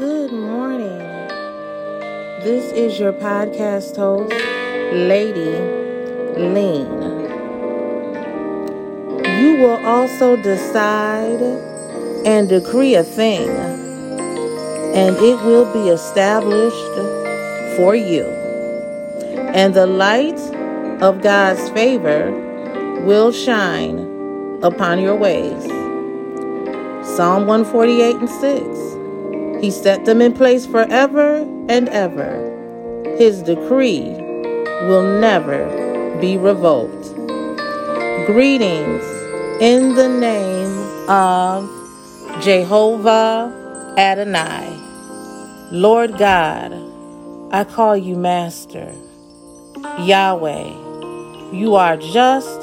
Good morning. This is your podcast host, Lady Lean. You will also decide and decree a thing, and it will be established for you. And the light of God's favor will shine upon your ways. Psalm 148:6. He set them in place forever and ever. His decree will never be revoked. Greetings in the name of Jehovah Adonai. Lord God, I call you Master. Yahweh, you are just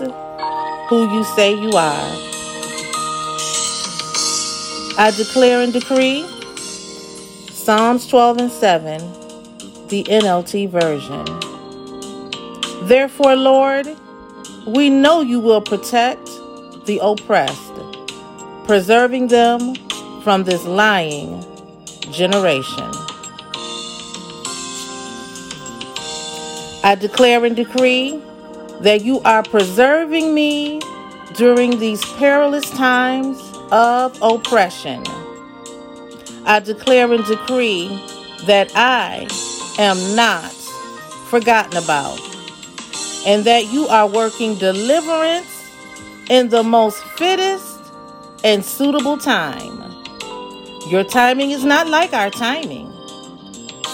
who you say you are. I declare and decree Psalms 12:7, the NLT version. Therefore, Lord, we know you will protect the oppressed, preserving them from this lying generation. I declare and decree that you are preserving me during these perilous times of oppression. I declare and decree that I am not forgotten about, and that you are working deliverance in the most fittest and suitable time. Your timing is not like our timing.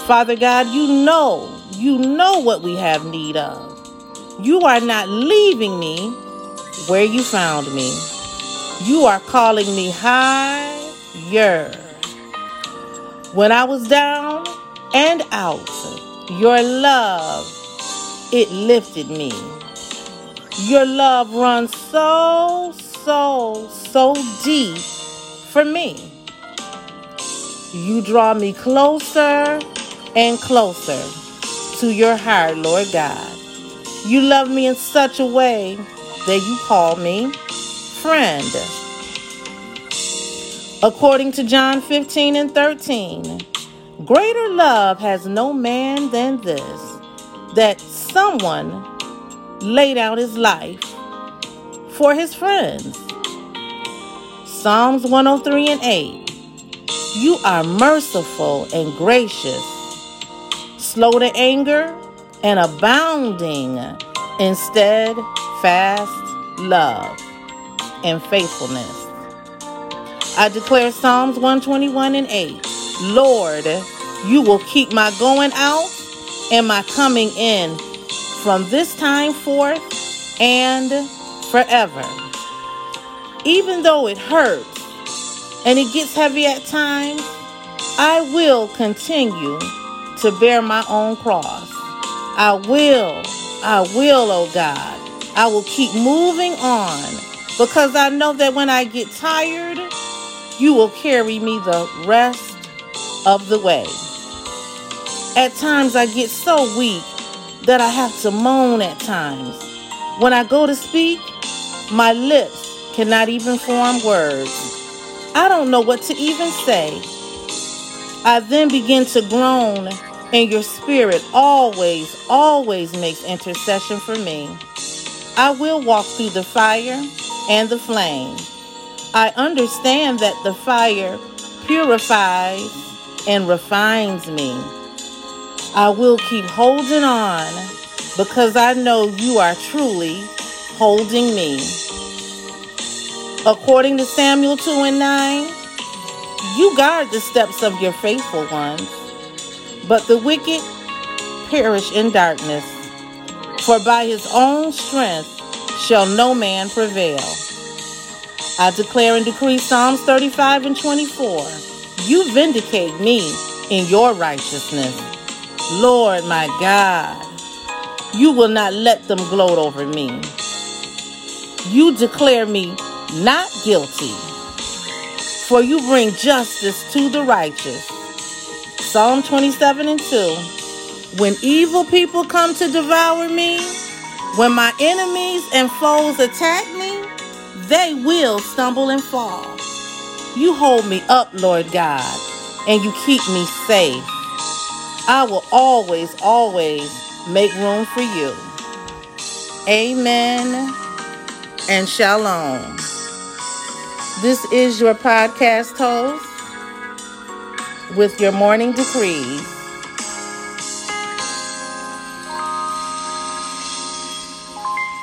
Father God, you know what we have need of. You are not leaving me where you found me. You are calling me higher. When I was down and out, your love, it lifted me. Your love runs so deep for me. You draw me closer and closer to your heart, Lord God. You love me in such a way that you call me friend. According to John 15:13, greater love has no man than this, that someone laid out his life for his friends. Psalms 103:8, you are merciful and gracious, slow to anger, and abounding in steadfast love and faithfulness. I declare Psalms 121:8. Lord, you will keep my going out and my coming in from this time forth and forever. Even though it hurts and it gets heavy at times, I will continue to bear my own cross. I will, oh God. I will keep moving on, because I know that when I get tired, you will carry me the rest of the way. At times I get so weak that I have to moan at times. When I go to speak, my lips cannot even form words. I don't know what to even say. I then begin to groan, and your spirit always makes intercession for me. I will walk through the fire and the flame. I understand that the fire purifies and refines me. I will keep holding on, because I know you are truly holding me. According to Samuel 2:9, you guard the steps of your faithful ones, but the wicked perish in darkness, for by his own strength shall no man prevail. I declare and decree Psalms 35:24. You vindicate me in your righteousness. Lord, my God, you will not let them gloat over me. You declare me not guilty, for you bring justice to the righteous. Psalm 27:2. When evil people come to devour me, when my enemies and foes attack me, they will stumble and fall. You hold me up, Lord God. and you keep me safe. I will always, always make room for you. Amen and shalom. This is your podcast host with your morning decrees,